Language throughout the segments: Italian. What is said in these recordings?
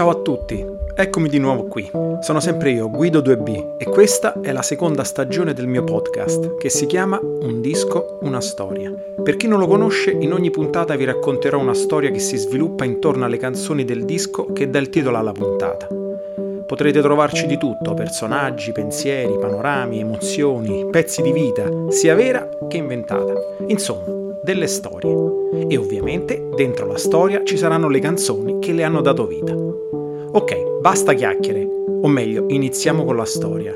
Ciao a tutti, eccomi di nuovo qui. Sono sempre io, Guido 2B, e questa è la seconda stagione del mio podcast, che si chiama Un Disco, Una Storia. Per chi non lo conosce, in ogni puntata vi racconterò una storia che si sviluppa intorno alle canzoni del disco che dà il titolo alla puntata. Potrete trovarci di tutto, personaggi, pensieri, panorami, emozioni, pezzi di vita, sia vera che inventata. Insomma, delle storie. E ovviamente dentro la storia ci saranno le canzoni che le hanno dato vita. Ok, basta chiacchiere, o meglio, iniziamo con la storia.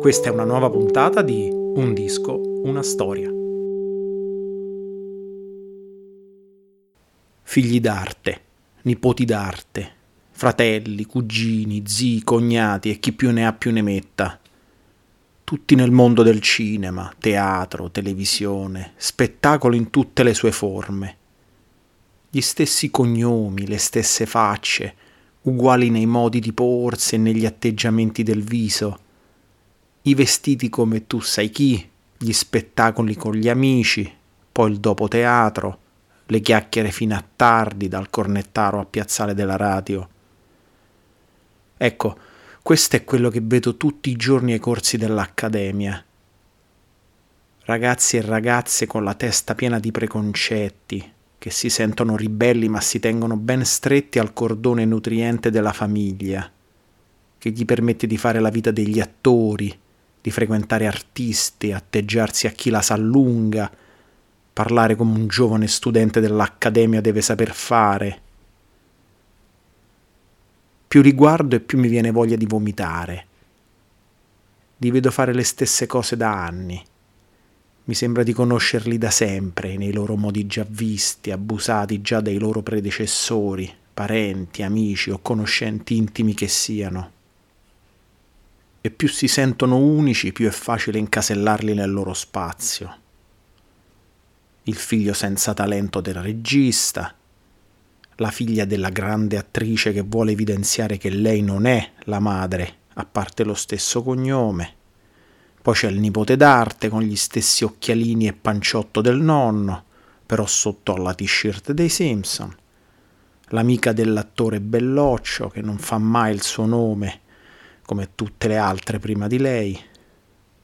Questa è una nuova puntata di Un Disco, Una Storia. Figli d'arte, nipoti d'arte, fratelli, cugini, zii, cognati e chi più ne ha più ne metta. Tutti nel mondo del cinema, teatro, televisione, spettacolo in tutte le sue forme. Gli stessi cognomi, le stesse facce, uguali nei modi di porsi e negli atteggiamenti del viso. I vestiti come tu sai chi, gli spettacoli con gli amici, poi il dopo teatro, le chiacchiere fino a tardi dal cornettaro a piazzale della radio. Ecco, questo è quello che vedo tutti i giorni ai corsi dell'accademia. Ragazzi e ragazze con la testa piena di preconcetti, che si sentono ribelli ma si tengono ben stretti al cordone nutriente della famiglia, che gli permette di fare la vita degli attori, di frequentare artisti, atteggiarsi a chi la sa lunga, parlare come un giovane studente dell'accademia deve saper fare. Più li guardo e più mi viene voglia di vomitare. Li vedo fare le stesse cose da anni. Mi sembra di conoscerli da sempre, nei loro modi già visti, abusati già dai loro predecessori, parenti, amici o conoscenti intimi che siano. E più si sentono unici, più è facile incasellarli nel loro spazio. Il figlio senza talento del regista, la figlia della grande attrice che vuole evidenziare che lei non è la madre, a parte lo stesso cognome. Poi c'è il nipote d'arte con gli stessi occhialini e panciotto del nonno, però sotto alla t-shirt dei Simpson. L'amica dell'attore Belloccio che non fa mai il suo nome, come tutte le altre prima di lei.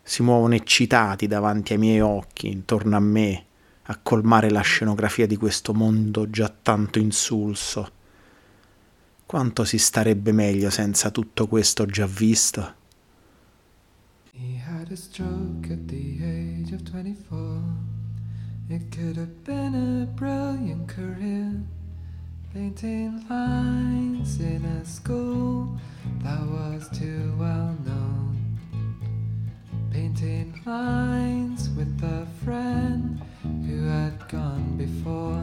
Si muovono eccitati davanti ai miei occhi, intorno a me, a colmare la scenografia di questo mondo già tanto insulso. Quanto si starebbe meglio senza tutto questo già visto? He had a stroke at the age of 24. It could have been a brilliant career, painting lines in a school that was too well known, painting lines with a friend who had gone before.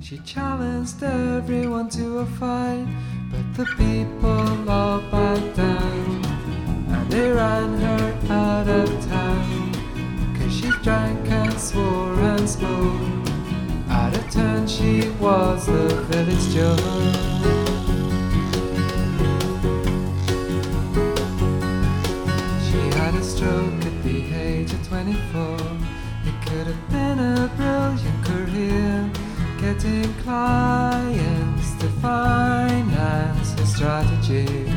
She challenged everyone to a fight, but the people all backed down, and they ran her out of town, 'cause she drank and swore and smoked. Out of turn she was the village joke. She had a stroke at the age of 24. It could have been a brilliant career, getting clients to finance her strategies.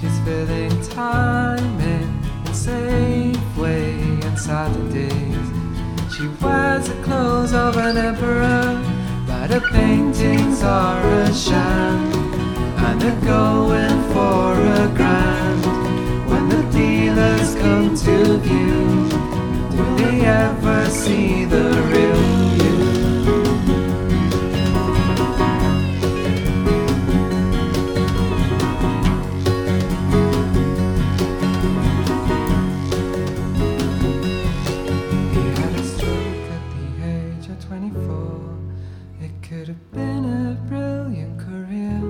She's filling time in Safeway and Saturdays. She wears the clothes of an emperor, but her paintings are a sham, and they're going for a grand. When the dealers come to view, do they ever see the real you? He had a stroke at the age of 24. It could have been a brilliant career,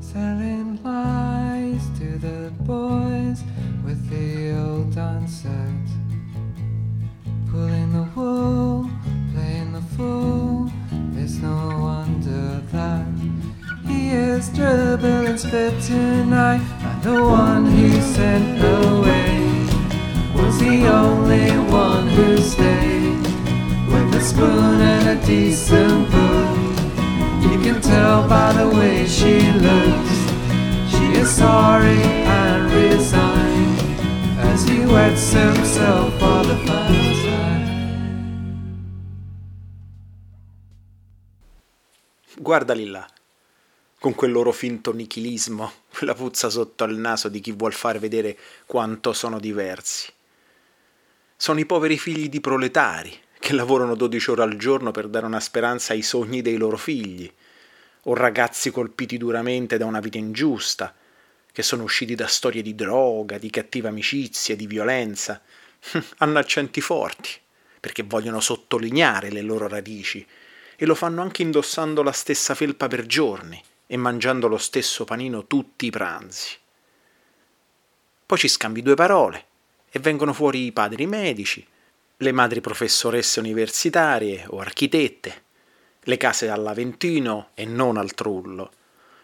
selling lies to the boys with the old dancers, pulling the wool, playing the fool. It's no wonder that he is dribbling and spit tonight. And the one he sent away was the only one who stayed, with a spoon and a decent book. You can tell by the way she looks. She is sorry and resigned as he wets himself for the first time. Guardali là, con quel loro finto nichilismo, quella puzza sotto al naso di chi vuol far vedere quanto sono diversi. Sono i poveri figli di proletari che lavorano 12 ore al giorno per dare una speranza ai sogni dei loro figli, o ragazzi colpiti duramente da una vita ingiusta, che sono usciti da storie di droga, di cattiva amicizia, di violenza. Hanno accenti forti, perché vogliono sottolineare le loro radici, e lo fanno anche indossando la stessa felpa per giorni e mangiando lo stesso panino tutti i pranzi. Poi ci scambi due parole e vengono fuori i padri medici, le madri professoresse universitarie o architette, le case all'Aventino e non al Trullo,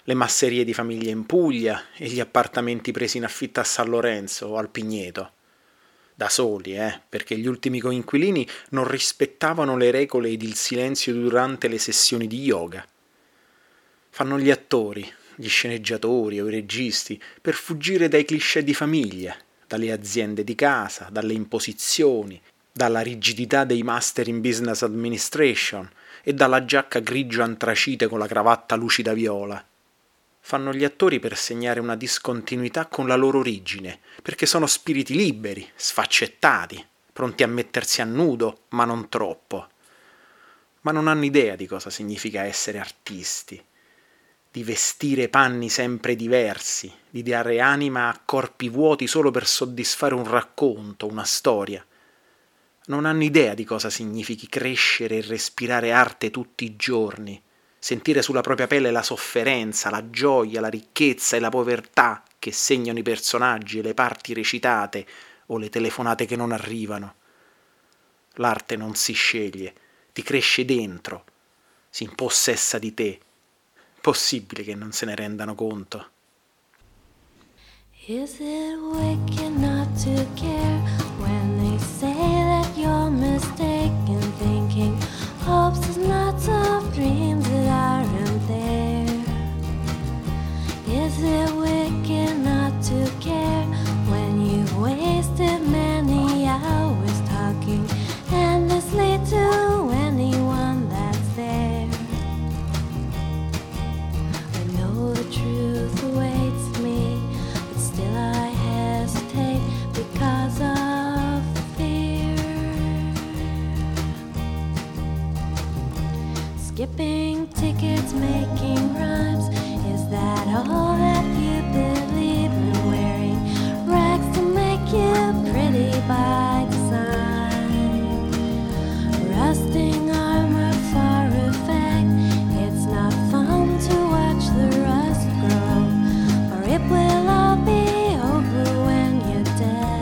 le masserie di famiglia in Puglia e gli appartamenti presi in affitto a San Lorenzo o al Pigneto. Da soli, perché gli ultimi coinquilini non rispettavano le regole ed il silenzio durante le sessioni di yoga. Fanno gli attori, gli sceneggiatori o i registi per fuggire dai cliché di famiglia, dalle aziende di casa, dalle imposizioni, dalla rigidità dei master in business administration e dalla giacca grigio antracite con la cravatta lucida viola. Fanno gli attori per segnare una discontinuità con la loro origine, perché sono spiriti liberi, sfaccettati, pronti a mettersi a nudo, ma non troppo. Ma non hanno idea di cosa significa essere artisti, di vestire panni sempre diversi, di dare anima a corpi vuoti solo per soddisfare un racconto, una storia. Non hanno idea di cosa significhi crescere e respirare arte tutti i giorni, sentire sulla propria pelle la sofferenza, la gioia, la ricchezza e la povertà che segnano i personaggi e le parti recitate o le telefonate che non arrivano. L'arte non si sceglie, ti cresce dentro, si impossessa di te. Possibile che non se ne rendano conto. Is it wicked not to care when they say that you're mistaken, thinking hopes is not of dreams that aren't there? Is it wicked not to care when you've wasted many hours talking endlessly to anyone that's there? I know the truth awaits me, but still I hesitate because of fear. Skipping tickets, making rhymes, is that all that you believe in? Wearing rags to make you pretty by design, rusting armor for effect. It's not fun to watch the rust grow, or it will all be over when you're dead.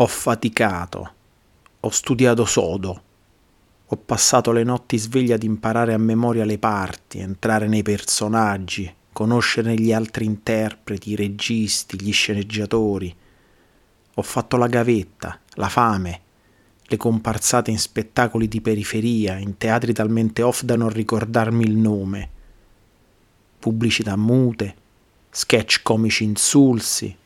Ho faticato, ho studiato sodo, ho passato le notti sveglia ad imparare a memoria le parti, entrare nei personaggi, conoscere gli altri interpreti, i registi, gli sceneggiatori. Ho fatto la gavetta, la fame, le comparsate in spettacoli di periferia, in teatri talmente off da non ricordarmi il nome. Pubblicità mute, sketch comici insulsi,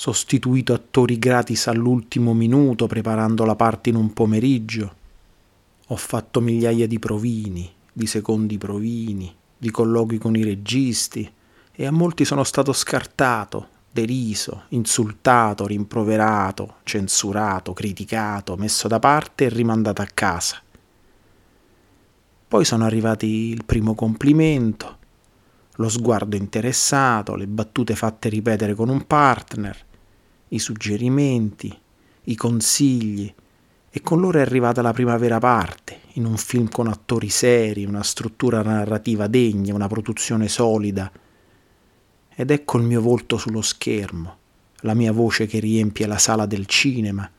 sostituito attori gratis all'ultimo minuto preparando la parte in un pomeriggio. Ho fatto migliaia di provini, di secondi provini, di colloqui con i registi e a molti sono stato scartato, deriso, insultato, rimproverato, censurato, criticato, messo da parte e rimandato a casa. Poi sono arrivati il primo complimento, lo sguardo interessato, le battute fatte ripetere con un partner, i suggerimenti, i consigli, e con loro è arrivata la prima vera parte, in un film con attori seri, una struttura narrativa degna, una produzione solida. Ed ecco il mio volto sullo schermo, la mia voce che riempie la sala del cinema,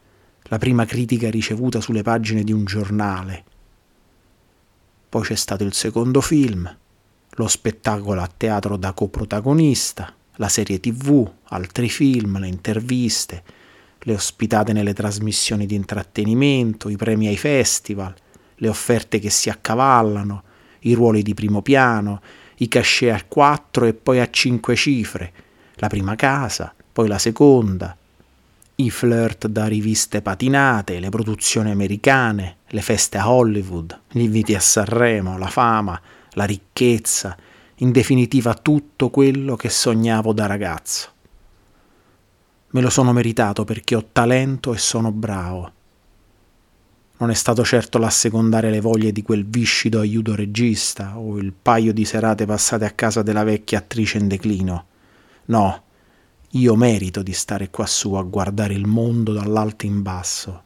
la prima critica ricevuta sulle pagine di un giornale. Poi c'è stato il secondo film, lo spettacolo a teatro da coprotagonista, la serie TV, altri film, le interviste, le ospitate nelle trasmissioni di intrattenimento, i premi ai festival, le offerte che si accavallano, i ruoli di primo piano, i cachet a 4 e poi a 5 cifre, la prima casa, poi la seconda, i flirt da riviste patinate, le produzioni americane, le feste a Hollywood, gli inviti a Sanremo, la fama, la ricchezza, in definitiva tutto quello che sognavo da ragazzo. Me lo sono meritato perché ho talento e sono bravo. Non è stato certo l'assecondare le voglie di quel viscido aiuto regista o il paio di serate passate a casa della vecchia attrice in declino. No, io merito di stare qua su a guardare il mondo dall'alto in basso.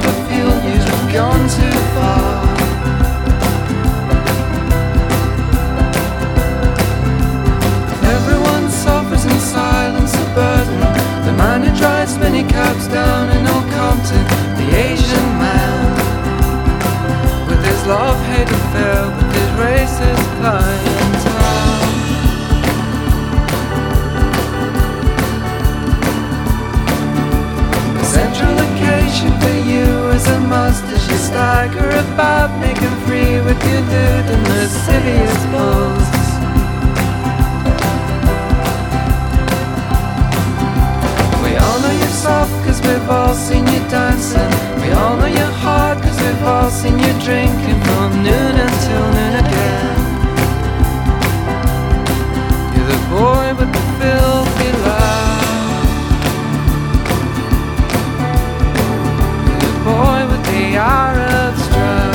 the field, you've gone too far. Everyone suffers in silence, a burden. The man who drives many cabs down in Old Compton, the Asian man, with his love-hate affair, with his racist clientele. Central location for you is a must as you stagger about, making free with your dude and lascivious posts. We all know you're soft cause we've all seen you dancing. We all know you're hard cause we've all seen you drinking from noon until noon again. You're the boy with the filthy laugh. Boy with the Arab strut.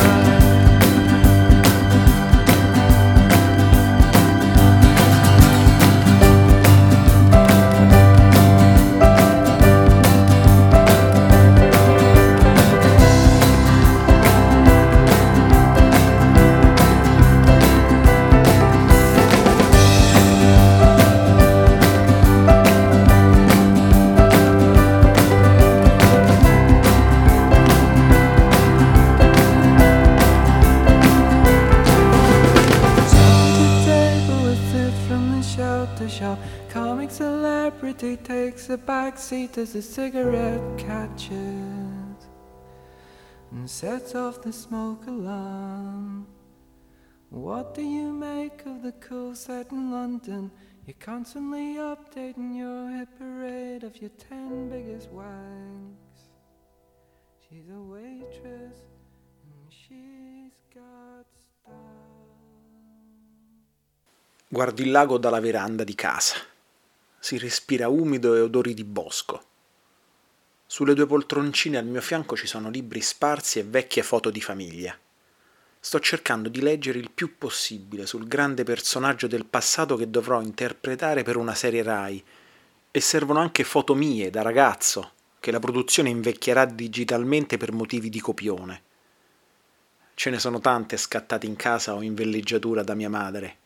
The backseat as a cigarette catches and sets off the smoke alarm. What do you make of the cool set in London? You're constantly updating your hit parade of your 10 biggest wanks. She's a waitress and she's got style. Guardi il lago dalla veranda di casa. Si respira umido e odori di bosco. Sulle due poltroncine al mio fianco ci sono libri sparsi e vecchie foto di famiglia. Sto cercando di leggere il più possibile sul grande personaggio del passato che dovrò interpretare per una serie Rai, e servono anche foto mie da ragazzo, che la produzione invecchierà digitalmente per motivi di copione. Ce ne sono tante scattate in casa o in velleggiatura da mia madre.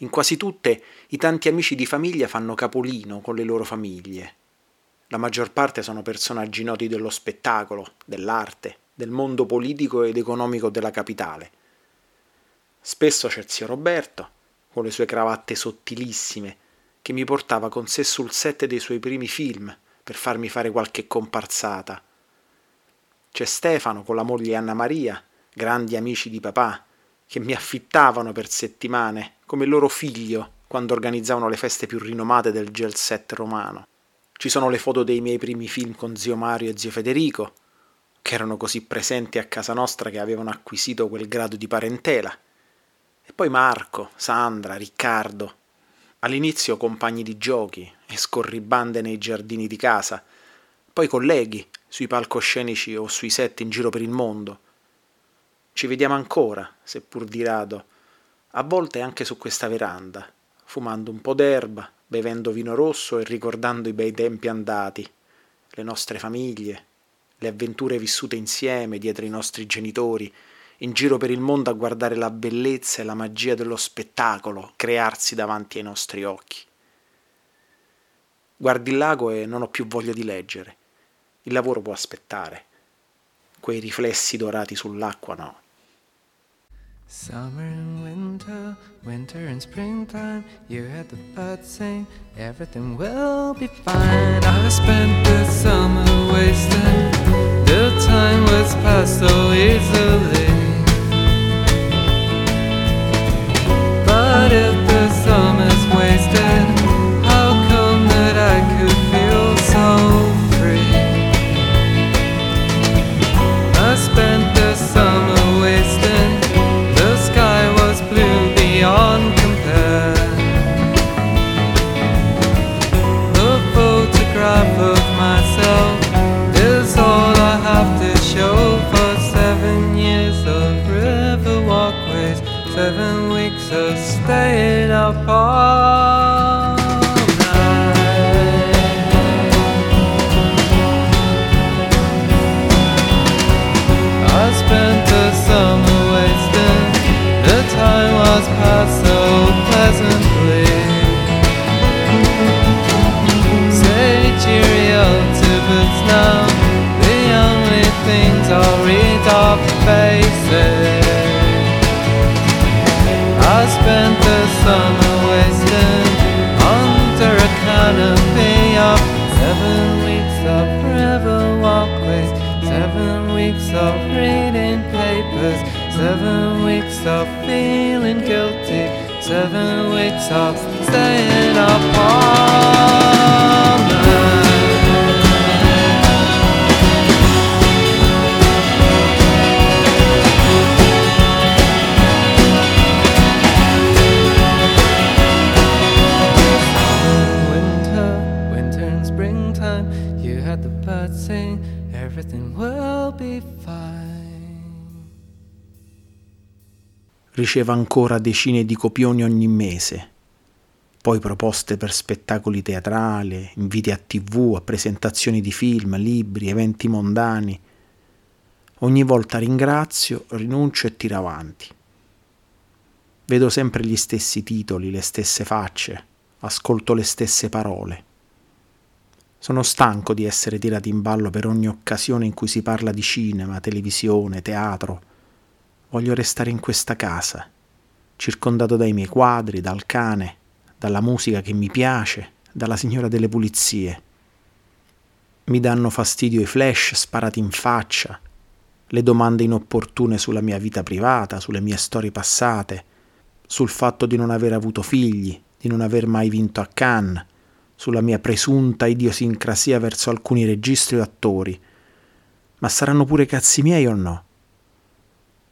In quasi tutte i tanti amici di famiglia fanno capolino con le loro famiglie. La maggior parte sono personaggi noti dello spettacolo, dell'arte, del mondo politico ed economico della capitale. Spesso c'è zio Roberto, con le sue cravatte sottilissime, che mi portava con sé sul set dei suoi primi film per farmi fare qualche comparsata. C'è Stefano con la moglie Anna Maria, grandi amici di papà, che mi affittavano per settimane come il loro figlio quando organizzavano le feste più rinomate del jet set romano. Ci sono le foto dei miei primi film con zio Mario e zio Federico, che erano così presenti a casa nostra che avevano acquisito quel grado di parentela. E poi Marco, Sandra, Riccardo, all'inizio compagni di giochi e scorribande nei giardini di casa, poi colleghi sui palcoscenici o sui set in giro per il mondo. Ci vediamo ancora, seppur di rado, a volte anche su questa veranda, fumando un po' d'erba, bevendo vino rosso e ricordando i bei tempi andati, le nostre famiglie, le avventure vissute insieme dietro i nostri genitori, in giro per il mondo a guardare la bellezza e la magia dello spettacolo crearsi davanti ai nostri occhi. Guardi il lago e non ho più voglia di leggere. Il lavoro può aspettare. Quei riflessi dorati sull'acqua no. Summer and winter, winter and springtime. You heard the birds sing, everything will be fine. I spent the summer wasting, the time was passed so easily. But if the summer's wasted, how come that I could feel so free? I spent the summer wasting. Staying up all night. spent the summer wasting under a canopy of 7 weeks of forever walkways, 7 weeks of reading papers, 7 weeks of feeling guilty, 7 weeks of staying up all night. Riceve ancora decine di copioni ogni mese, poi proposte per spettacoli teatrali, inviti a TV, a presentazioni di film, libri, eventi mondani. Ogni volta ringrazio, rinuncio e tiro avanti. Vedo sempre gli stessi titoli, le stesse facce, ascolto le stesse parole. Sono stanco di essere tirato in ballo per ogni occasione in cui si parla di cinema, televisione, teatro. Voglio restare in questa casa, circondato dai miei quadri, dal cane, dalla musica che mi piace, dalla signora delle pulizie. Mi danno fastidio i flash sparati in faccia, le domande inopportune sulla mia vita privata, sulle mie storie passate, sul fatto di non aver avuto figli, di non aver mai vinto a Cannes, sulla mia presunta idiosincrasia verso alcuni registi o attori. Ma saranno pure cazzi miei o no?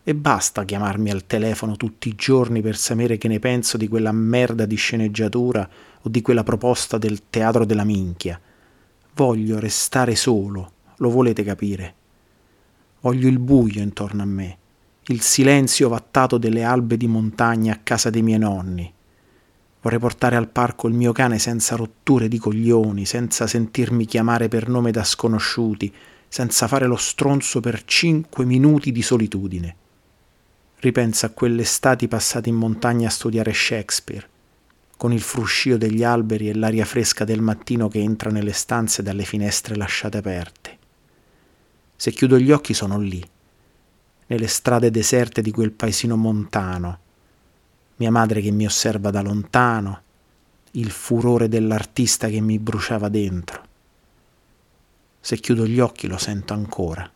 E basta chiamarmi al telefono tutti i giorni per sapere che ne penso di quella merda di sceneggiatura o di quella proposta del teatro della minchia. Voglio restare solo, lo volete capire? Voglio il buio intorno a me, il silenzio vattato delle albe di montagna a casa dei miei nonni. Vorrei portare al parco il mio cane senza rotture di coglioni, senza sentirmi chiamare per nome da sconosciuti, senza fare lo stronzo per 5 minuti di solitudine. Ripenso a quelle estati passate in montagna a studiare Shakespeare, con il fruscio degli alberi e l'aria fresca del mattino che entra nelle stanze dalle finestre lasciate aperte. Se chiudo gli occhi sono lì, nelle strade deserte di quel paesino montano, mia madre che mi osserva da lontano, il furore dell'artista che mi bruciava dentro. Se chiudo gli occhi lo sento ancora.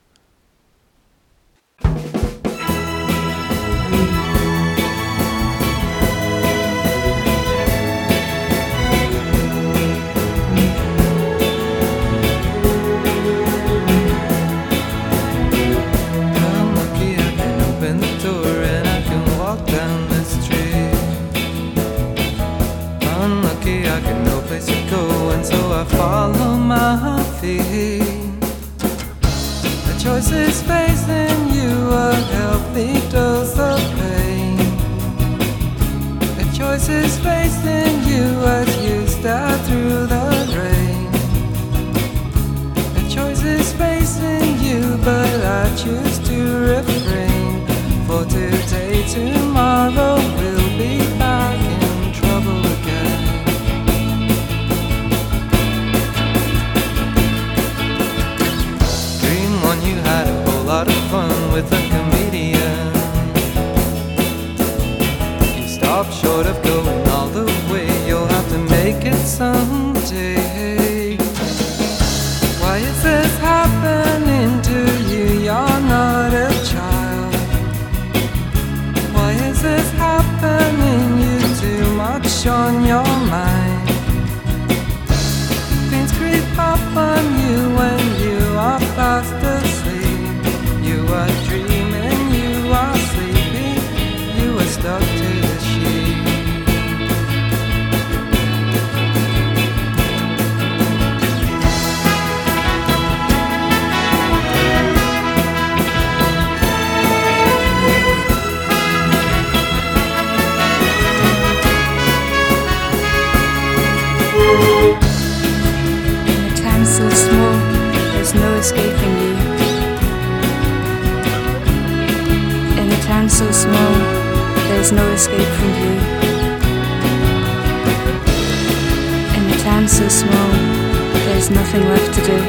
I follow my feet. The choice is facing you, a healthy dose of pain. The choice is facing you as you stare through the rain. The choice is facing you, but I choose to refrain. For today, tomorrow will be back in trouble again. You had a whole lot of fun with a comedian. You stopped short of going all the way. You'll have to make it someday. Why is this happening to you? You're not a child. Why is this happening? You too much on your mind. Things creep up on you when you are past the. You are dreaming, you are sleeping, you are stuck to the sheet. In a time so small, there's no escaping you. So small, there's no escape from you. In a time so small, there's nothing left to do.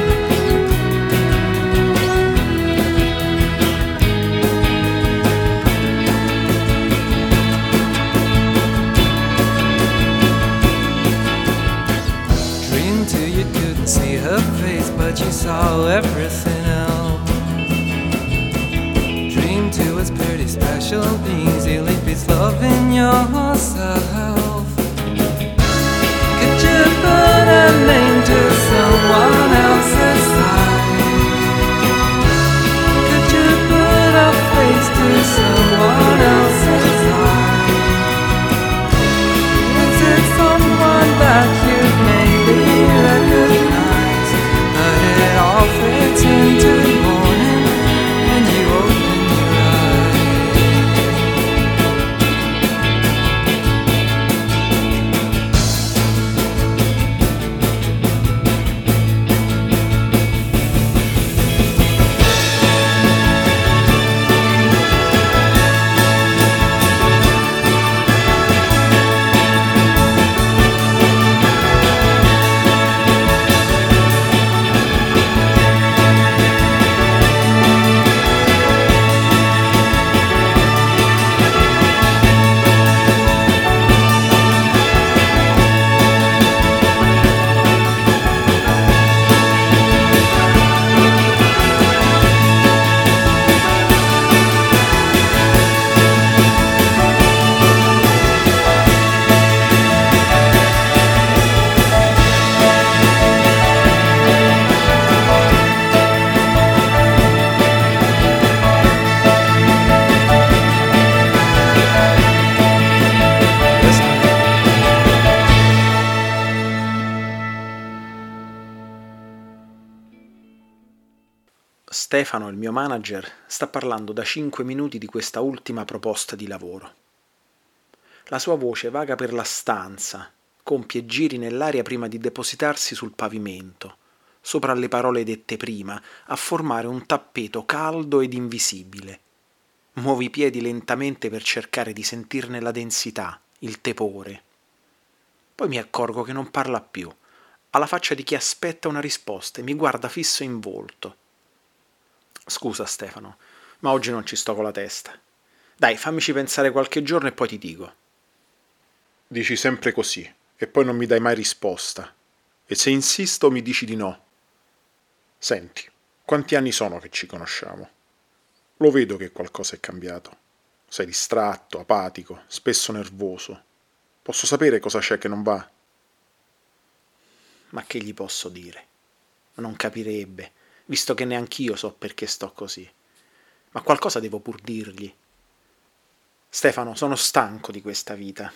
Stefano, il mio manager, sta parlando da 5 minuti di questa ultima proposta di lavoro. La sua voce vaga per la stanza, compie giri nell'aria prima di depositarsi sul pavimento, sopra le parole dette prima, a formare un tappeto caldo ed invisibile. Muovi i piedi lentamente per cercare di sentirne la densità, il tepore. Poi mi accorgo che non parla più. Ha la faccia di chi aspetta una risposta e mi guarda fisso in volto. Scusa Stefano, ma oggi non ci sto con la testa. Dai, fammici pensare qualche giorno e poi ti dico. Dici sempre così, e poi non mi dai mai risposta. E se insisto mi dici di no. Senti, quanti anni sono che ci conosciamo? Lo vedo che qualcosa è cambiato. Sei distratto, apatico, spesso nervoso. Posso sapere cosa c'è che non va? Ma che gli posso dire? Non capirebbe, visto che neanch'io so perché sto così. Ma qualcosa devo pur dirgli. Stefano, sono stanco di questa vita.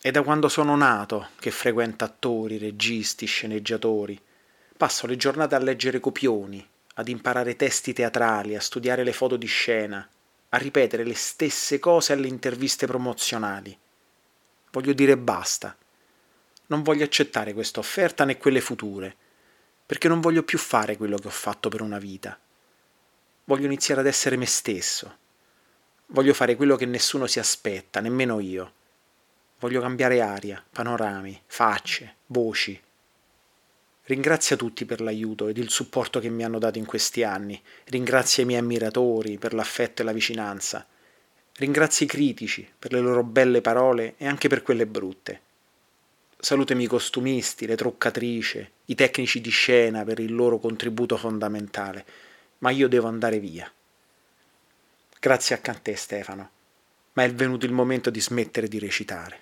È da quando sono nato che frequento attori, registi, sceneggiatori. Passo le giornate a leggere copioni, ad imparare testi teatrali, a studiare le foto di scena, a ripetere le stesse cose alle interviste promozionali. Voglio dire basta. Non voglio accettare questa offerta né quelle future, perché non voglio più fare quello che ho fatto per una vita. Voglio iniziare ad essere me stesso. Voglio fare quello che nessuno si aspetta, nemmeno io. Voglio cambiare aria, panorami, facce, voci. Ringrazio tutti per l'aiuto ed il supporto che mi hanno dato in questi anni. Ringrazio i miei ammiratori per l'affetto e la vicinanza. Ringrazio i critici per le loro belle parole e anche per quelle brutte. Salutami i costumisti, le truccatrici, i tecnici di scena per il loro contributo fondamentale, ma io devo andare via. Grazie anche a te, Stefano, ma è venuto il momento di smettere di recitare.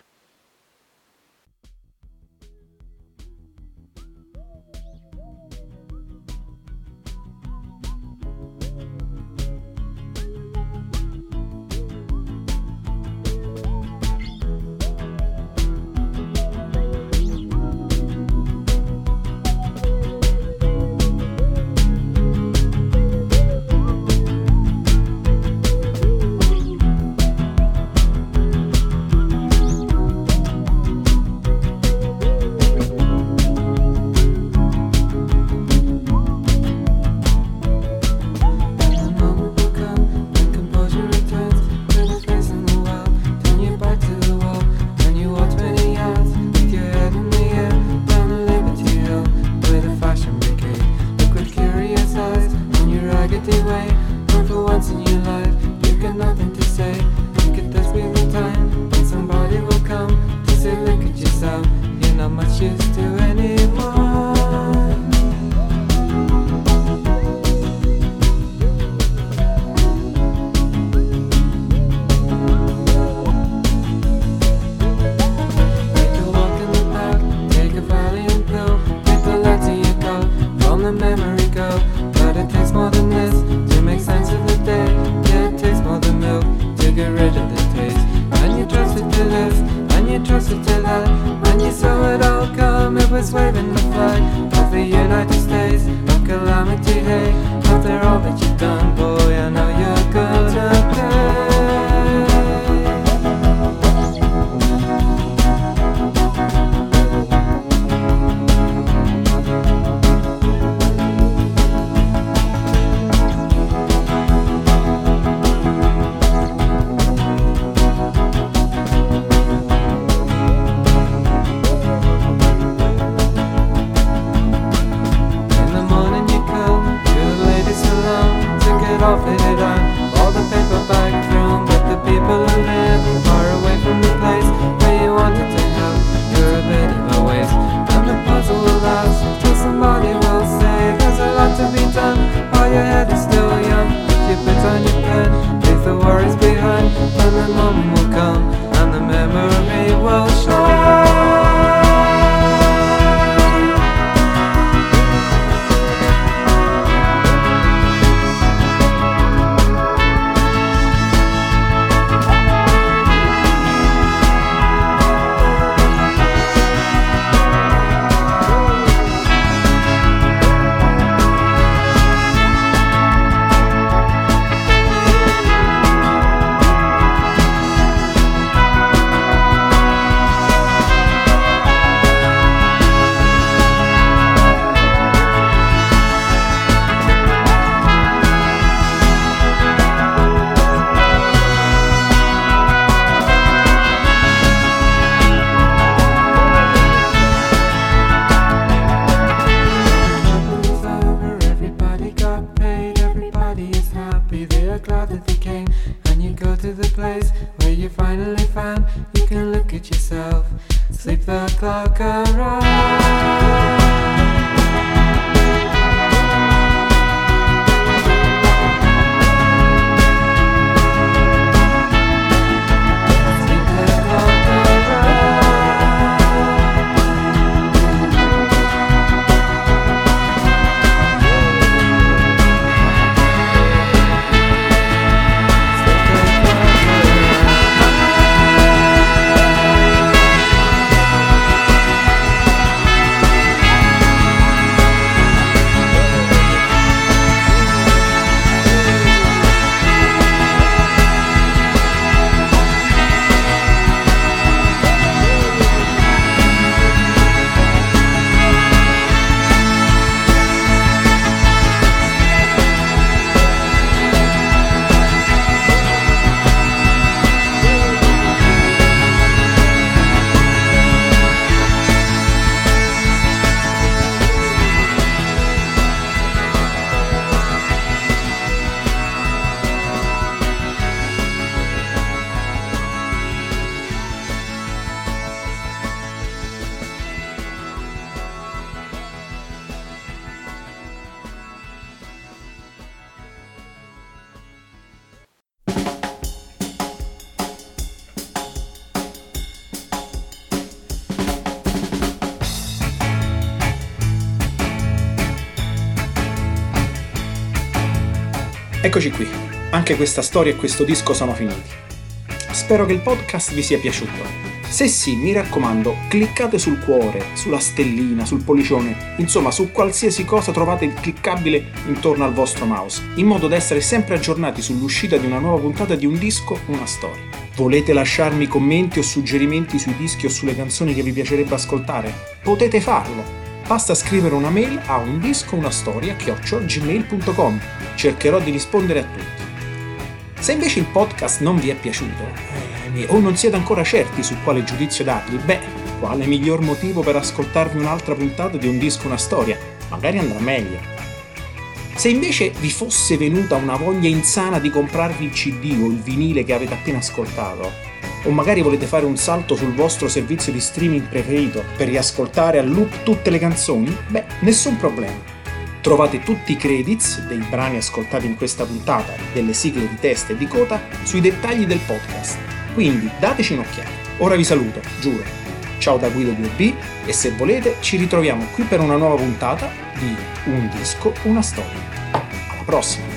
cloud that they came. And you go to the place where you finally found you can look at yourself. Sleep the clock around. Eccoci qui, anche questa storia e questo disco sono finiti. Spero che il podcast vi sia piaciuto. Se sì, mi raccomando, cliccate sul cuore, sulla stellina, sul pollicione, insomma su qualsiasi cosa trovate il cliccabile intorno al vostro mouse, in modo da essere sempre aggiornati sull'uscita di una nuova puntata di Un Disco, Una Storia. Volete lasciarmi commenti o suggerimenti sui dischi o sulle canzoni che vi piacerebbe ascoltare? Potete farlo! Basta scrivere una mail a undiscounastoria@gmail.com. Cercherò di rispondere a tutti. Se invece il podcast non vi è piaciuto o non siete ancora certi su quale giudizio dargli, beh, quale miglior motivo per ascoltarvi un'altra puntata di Un Disco Una Storia? Magari andrà meglio. Se invece vi fosse venuta una voglia insana di comprarvi il CD o il vinile che avete appena ascoltato, o magari volete fare un salto sul vostro servizio di streaming preferito per riascoltare a loop tutte le canzoni, beh, nessun problema. Trovate tutti i credits dei brani ascoltati in questa puntata, delle sigle di testa e di coda, sui dettagli del podcast. Quindi dateci un'occhiata. Ora vi saluto, giuro. Ciao da Guido 2B e se volete ci ritroviamo qui per una nuova puntata di Un Disco, Una Storia. Alla prossima!